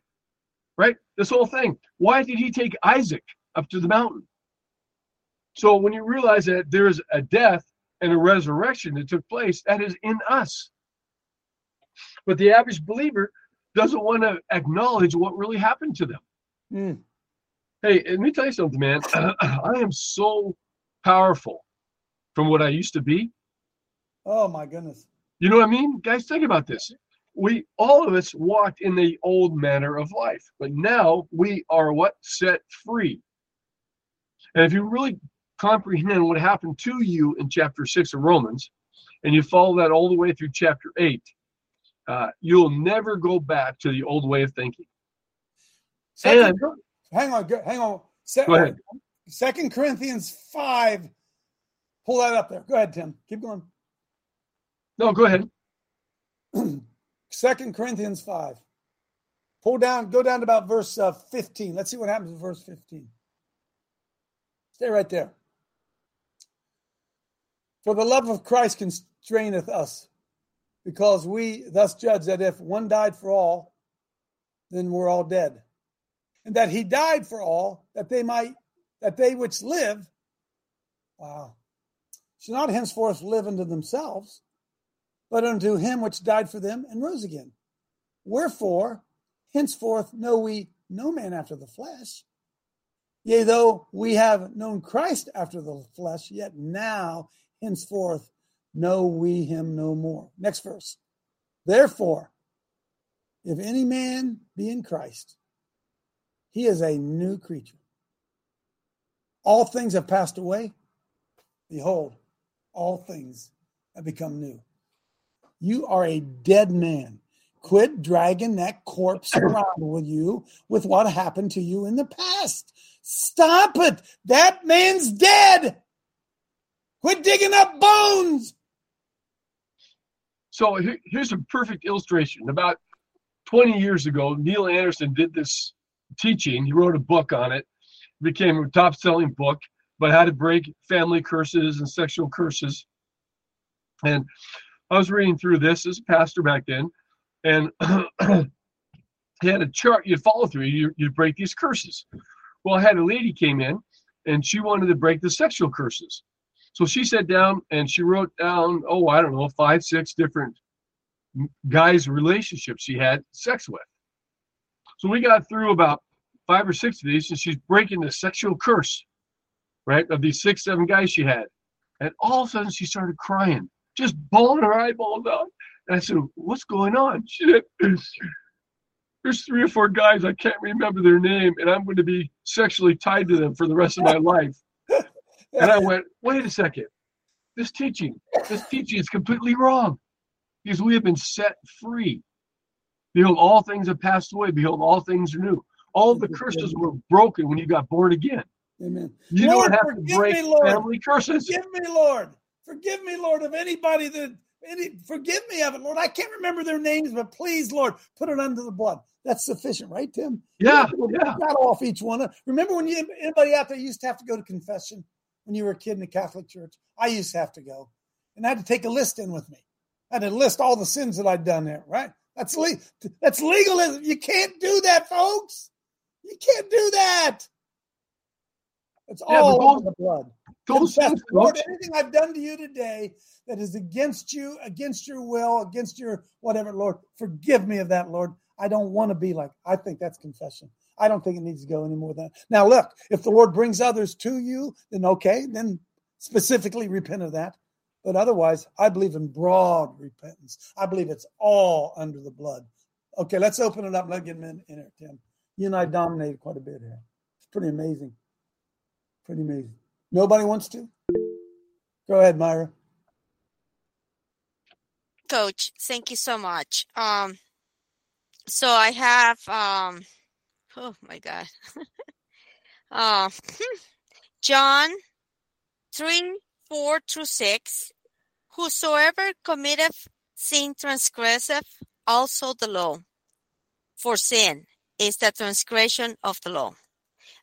right? This whole thing. Why did he take Isaac up to the mountain? So when you realize that there is a death and a resurrection that took place, that is in us. But the average believer doesn't want to acknowledge what really happened to them. Mm. Hey, let me tell you something, man. I am so powerful from what I used to be. Oh, my goodness. You know what I mean? Guys, think about this. All of us walked in the old manner of life, but now we are what? Set free. And if you really comprehend what happened to you in chapter 6 of Romans, and you follow that all the way through chapter 8, you'll never go back to the old way of thinking. Hang on. Go ahead. 2 Corinthians 5. Pull that up there. Go ahead, Tim. Keep going. No, go ahead. 2 Corinthians 5. Go down to about verse 15. Let's see what happens in verse 15. Stay right there. For the love of Christ constraineth us, because we thus judge that if one died for all, then we're all dead. And that he died for all, that they which live, wow, should not henceforth live unto themselves, but unto him which died for them and rose again. Wherefore, henceforth know we no man after the flesh. Yea, though we have known Christ after the flesh, yet now, henceforth, know we him no more. Next verse. Therefore, if any man be in Christ, he is a new creature. All things have passed away. Behold, all things have become new. You are a dead man. Quit dragging that corpse around with you with what happened to you in the past. Stop it. That man's dead. Quit digging up bones. So here's a perfect illustration. About 20 years ago, Neil Anderson did this teaching. He wrote a book on it. It became a top-selling book, but how to break family curses and sexual curses. And I was reading through this as a pastor back then, and he had a chart. You'd follow through. You'd break these curses. Well, I had a lady came in, and she wanted to break the sexual curses. So she sat down, and she wrote down, oh, I don't know, 5, 6 different guys' relationships she had sex with. So we got through about 5 or 6 of these, and she's breaking the sexual curse, right, of these 6, 7 guys she had. And all of a sudden, she started crying, just bawling her eyeballs out. And I said, what's going on? She said, there's 3 or 4 guys, I can't remember their name, and I'm going to be sexually tied to them for the rest of my life. And I went, wait a second. This teaching is completely wrong. Because we have been set free. Behold, all things have passed away. Behold, all things are new. All the curses were broken when you got born again. Amen. You Lord, don't have to break family curses. Forgive me, Lord. Forgive me, Lord, of anybody forgive me of it, Lord. I can't remember their names, but please, Lord, put it under the blood. That's sufficient, right, Tim? Yeah. Got off each one. Remember when anybody out there used to have to go to confession when you were a kid in the Catholic Church? I used to have to go, and I had to take a list in with me. I had to list all the sins that I'd done there, right? That's legalism. You can't do that, folks. You can't do that. It's all in the blood. Confess, Lord, anything I've done to you today that is against you, against your will, against your whatever, Lord, forgive me of that, Lord. I don't want to be like, I think that's confession. I don't think it needs to go any more than that. Now, look, if the Lord brings others to you, then okay, then specifically repent of that. But otherwise, I believe in broad repentance. I believe it's all under the blood. Okay, let's open it up. Let's get in here, Tim. You and I dominated quite a bit here. It's pretty amazing. Pretty amazing. Nobody wants to? Go ahead, Myra. Coach, thank you so much. So I have... oh, my God. John 3:4-6. Whosoever committeth sin transgresseth also the law. For sin is the transgression of the law.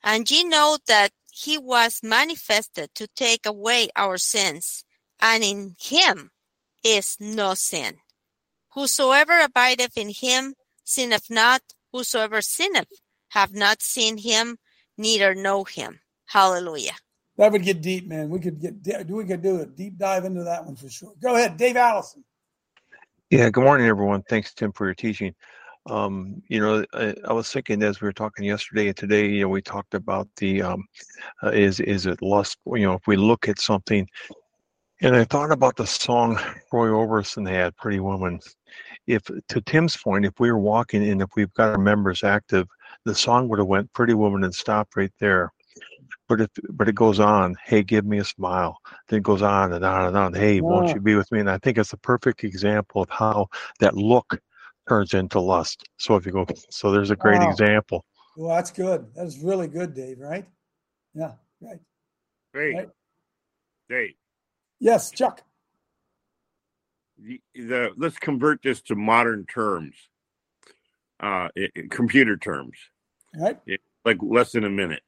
And ye know that he was manifested to take away our sins, and in him is no sin. Whosoever abideth in him sinneth not. Whosoever sinneth have not seen him, neither know him. Hallelujah. That would get deep, man. We could do a deep dive into that one for sure. Go ahead, Dave Allison. Yeah, good morning, everyone. Thanks, Tim, for your teaching. I was thinking as we were talking yesterday and today, we talked about the, is it lust? If we look at something, and I thought about the song Roy Orbison had, Pretty Woman. If, to Tim's point, if we were walking and if we've got our members active, the song would have went Pretty Woman and stopped right there. But it goes on, hey, give me a smile. Then it goes on and on and on. Hey, won't you be with me? And I think it's a perfect example of how that look turns into lust. So there's a great example. Well, that's good. That's really good, Dave, right? Yeah, right. Great. Right. Dave. Yes, Chuck. Let's convert this to modern terms. Computer terms, right? Like less than a minute.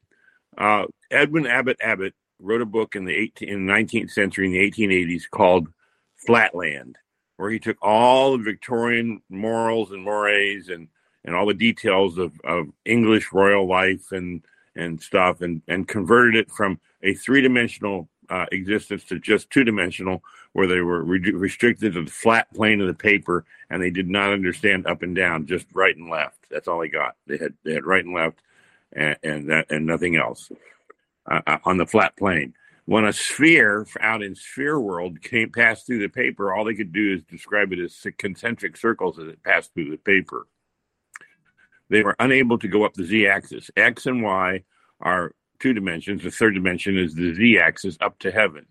Edwin Abbott wrote a book in the 19th century in the 1880s called Flatland, where he took all the Victorian morals and mores and all the details of English royal life and stuff and converted it from a 3-dimensional existence to just 2-dimensional, where they were restricted to the flat plane of the paper, and they did not understand up and down, just right and left. That's all they got. They had right and left, and nothing else on the flat plane. When a sphere out in sphere world passed through the paper, all they could do is describe it as concentric circles as it passed through the paper. They were unable to go up the z-axis. X and Y are 2 dimensions. The 3rd dimension is the z-axis up to heaven.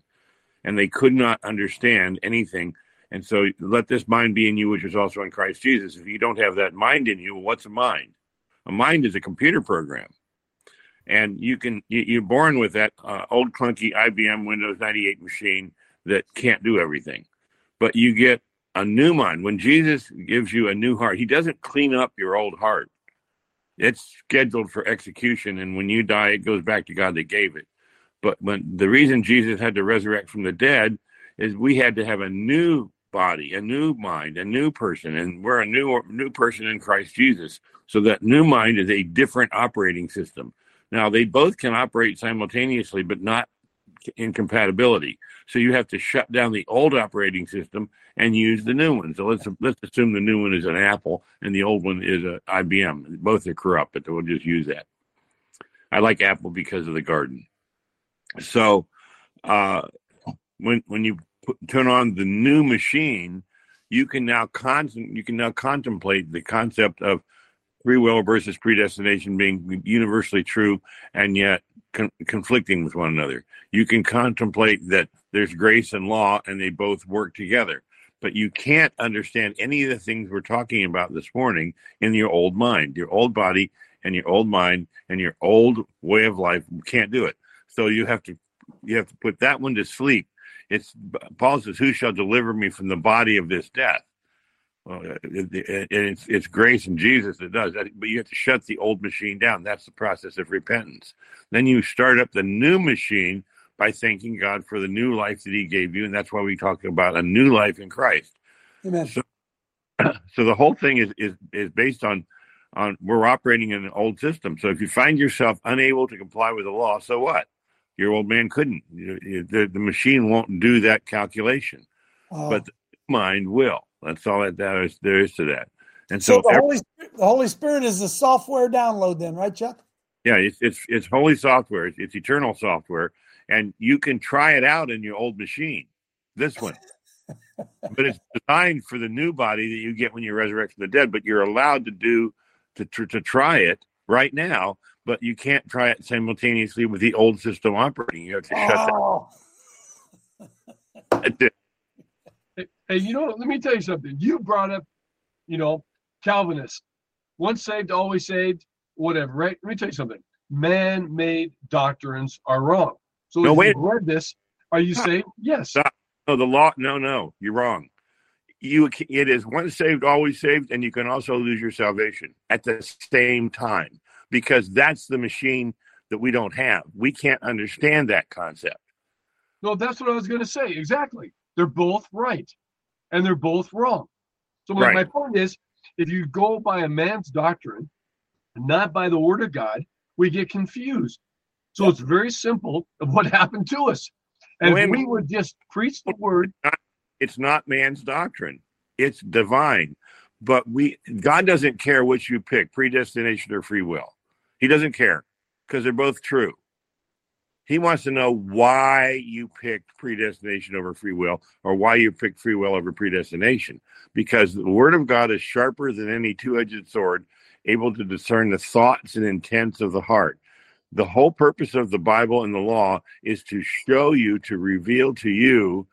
And they could not understand anything. And so let this mind be in you, which is also in Christ Jesus. If you don't have that mind in you, what's a mind? A mind is a computer program. And you're born with that old clunky IBM Windows 98 machine that can't do everything. But you get a new mind. When Jesus gives you a new heart, he doesn't clean up your old heart. It's scheduled for execution. And when you die, it goes back to God that gave it. But when the reason Jesus had to resurrect from the dead is we had to have a new body, a new mind, a new person. And we're a new person in Christ Jesus. So that new mind is a different operating system. Now, they both can operate simultaneously, but not in compatibility. So you have to shut down the old operating system and use the new one. So let's assume the new one is an Apple and the old one is an IBM. Both are corrupt, but we'll just use that. I like Apple because of the garden. So when you turn on the new machine, you can now contemplate the concept of free will versus predestination being universally true and yet conflicting with one another. You can contemplate that there's grace and law and they both work together, but you can't understand any of the things we're talking about this morning in your old mind. Your old body and your old mind and your old way of life, you can't do it. So you have to put that one to sleep. Paul says, "Who shall deliver me from the body of this death?" Well, it's grace and Jesus that does that, but you have to shut the old machine down. That's the process of repentance. Then you start up the new machine by thanking God for the new life that he gave you, and that's why we talk about a new life in Christ. Amen. So the whole thing is based on we're operating in an old system. So if you find yourself unable to comply with the law, so what? Your old man couldn't. The machine won't do that calculation, but the mind will. That's all that there is to that. And so the Holy Spirit is the software download then, right, Chuck? Yeah, it's holy software. It's eternal software. And you can try it out in your old machine, this one. But it's designed for the new body that you get when you resurrect from the dead. But you're allowed to try it right now. But you can't try it simultaneously with the old system operating. You have to shut that down. That's it. Hey, let me tell you something. You brought up, Calvinists. Once saved, always saved, whatever, right? Let me tell you something. Man-made doctrines are wrong. So if you read this, are you saved? Yes. No, the law, no, you're wrong. It is once saved, always saved, and you can also lose your salvation at the same time because that's the machine that we don't have. We can't understand that concept. No, that's what I was going to say. Exactly. They're both right, and they're both wrong. So my point is, if you go by a man's doctrine, and not by the word of God, we get confused. So it's very simple of what happened to us. And if we would just preach the word. It's not man's doctrine. It's divine. But God doesn't care which you pick, predestination or free will. He doesn't care because they're both true. He wants to know why you picked predestination over free will or why you picked free will over predestination, because the word of God is sharper than any two-edged sword, able to discern the thoughts and intents of the heart. The whole purpose of the Bible and the law is to show you, to reveal to you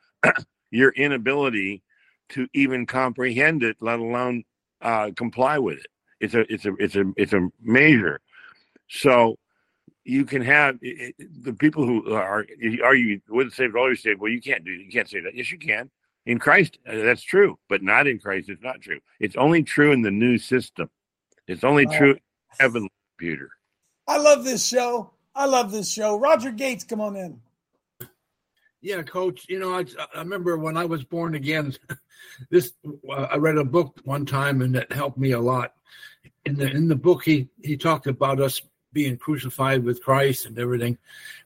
your inability to even comprehend it, let alone comply with it. It's a measure. So you can have the people who are you wouldn't save always say, well, you can't say that. Yes, you can. In Christ, that's true, but not in Christ. It's not true. It's only true in the new system. It's only true in heavenly computer. I love this show. Roger Gates, come on in. Yeah, Coach. I remember when I was born again. I read a book one time, and it helped me a lot. In the book, he talked about us being crucified with Christ and everything.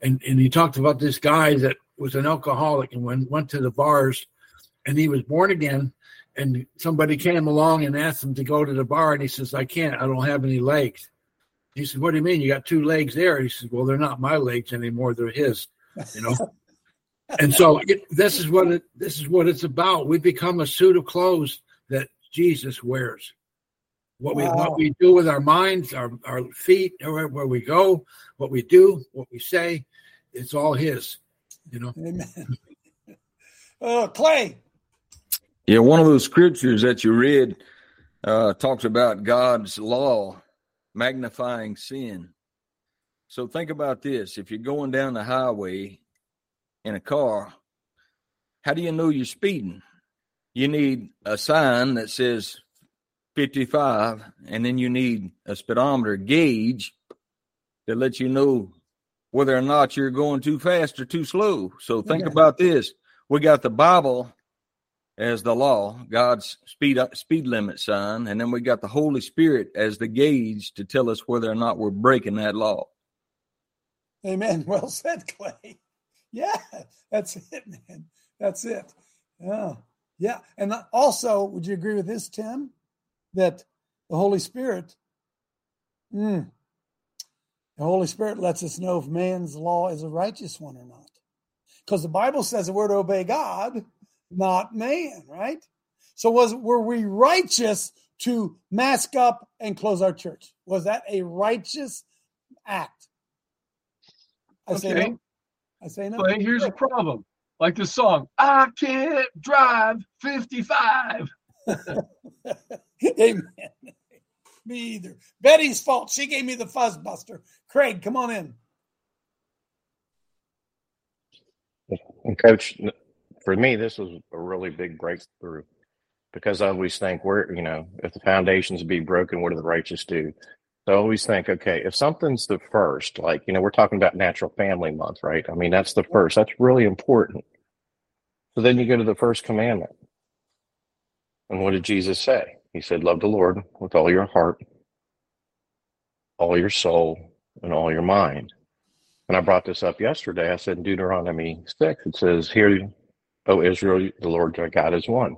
And he talked about this guy that was an alcoholic and went to the bars, and he was born again, and somebody came along and asked him to go to the bar, and he says, I can't, I don't have any legs. He said, what do you mean? You got two legs there. He says, well, they're not my legs anymore, they're his, And so this is what it's about. We become a suit of clothes that Jesus wears. What we do with our minds, our feet, where we go, what we do, what we say, it's all his. Amen. Clay. Yeah, one of those scriptures that you read talks about God's law magnifying sin. So think about this. If you're going down the highway in a car, how do you know you're speeding? You need a sign that says 55, and then you need a speedometer gauge that lets you know whether or not you're going too fast or too slow. So think about this. We got the Bible as the law, God's speed limit sign, and then we got the Holy Spirit as the gauge to tell us whether or not we're breaking that law. Amen. Well said, Clay. Yeah, that's it, man. That's it. Yeah. Yeah. And also, would you agree with this, Tim, that the Holy Spirit, the Holy Spirit lets us know if man's law is a righteous one or not? Because the Bible says that we're to obey God, not man, right? So were we righteous to mask up and close our church? Was that a righteous act? I say no. But here's the problem. Like the song, I can't drive 55. Amen. Me either. Betty's fault. She gave me the fuzz buster. Craig, come on in. And Coach, for me, this was a really big breakthrough because I always think, if the foundations be broken, what do the righteous do? So I always think, okay, if something's the first, we're talking about Natural Family Month, right? I mean, that's the first. That's really important. So then you go to the first commandment. And what did Jesus say? He said, love the Lord with all your heart, all your soul, and all your mind. And I brought this up yesterday. I said in Deuteronomy 6, it says, Hear, O Israel, the Lord your God is one.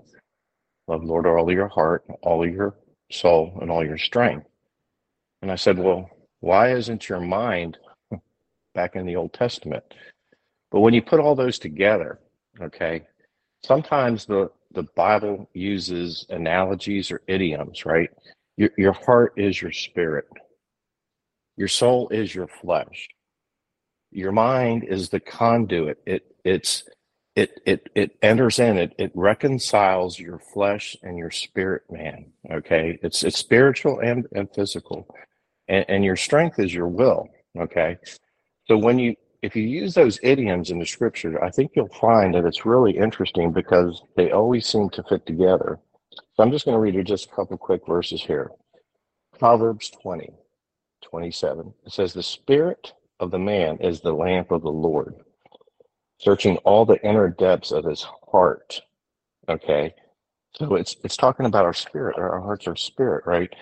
Love the Lord with all your heart, all your soul, and all your strength. And I said, well, why isn't your mind back in the Old Testament? But when you put all those together, okay, sometimes the Bible uses analogies or idioms, right? Your heart is your spirit. Your soul is your flesh. Your mind is the conduit. It enters in, it reconciles your flesh and your spirit, man. Okay. It's spiritual and physical. And your strength is your will. Okay. So if you use those idioms in the scripture, I think you'll find that it's really interesting because they always seem to fit together. So I'm just going to read you just a couple quick verses here. Proverbs 20:27. It says, the spirit of the man is the lamp of the Lord, searching all the inner depths of his heart. Okay. So it's talking about our spirit, our hearts, our spirit, right?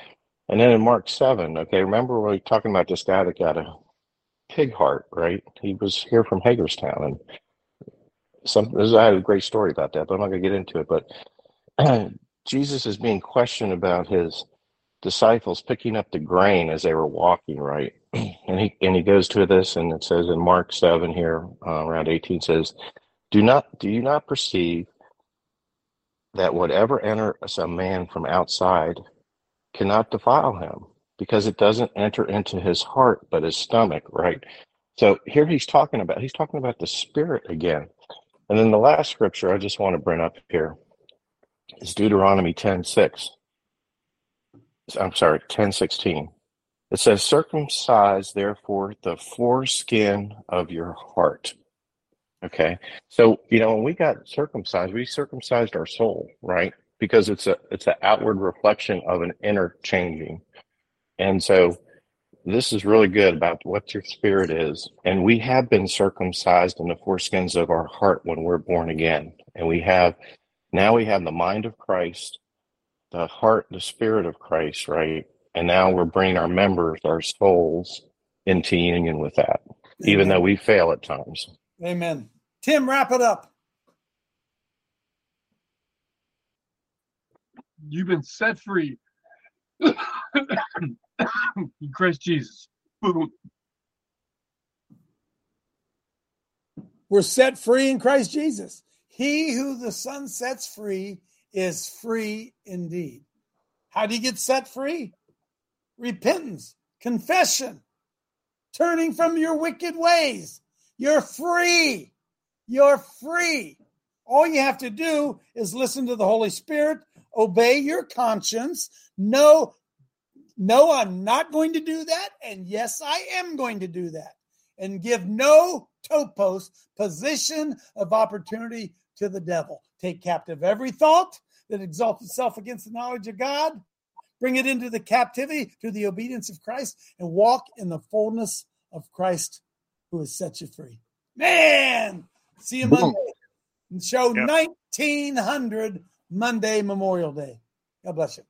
And then in Mark 7, okay, remember we were talking about this guy that got a pig heart, right? He was here from Hagerstown, and I had a great story about that, but I'm not going to get into it. But Jesus is being questioned about his disciples picking up the grain as they were walking, right? And he goes to this, and it says in Mark 7 here, around 18, says, Do you not perceive that whatever enters a man from outside cannot defile him, because it doesn't enter into his heart but his stomach, right? So here he's talking about the spirit again. And then the last scripture I just want to bring up here is Deuteronomy 10:6. I'm sorry, 10:16. It says, circumcise, therefore, the foreskin of your heart. Okay. So, when we got circumcised, we circumcised our soul, right? Because it's an outward reflection of an inner changing. And so this is really good about what your spirit is. And we have been circumcised in the foreskins of our heart when we're born again. And now we have the mind of Christ, the heart, the spirit of Christ, right? And now we're bringing our members, our souls, into union with that, even though we fail at times. Amen. Tim, wrap it up. You've been set free in Christ Jesus. Boom. We're set free in Christ Jesus. He who the Son sets free is free indeed. How do you get set free? Repentance, confession, turning from your wicked ways. You're free. You're free. All you have to do is listen to the Holy Spirit, obey your conscience. No, I'm not going to do that. And yes, I am going to do that. And give no topos, position of opportunity, to the devil. Take captive every thought that exalts itself against the knowledge of God. Bring it into the captivity to the obedience of Christ and walk in the fullness of Christ who has set you free. Man, see you Monday. Show 1900 Monday, Memorial Day. God bless you.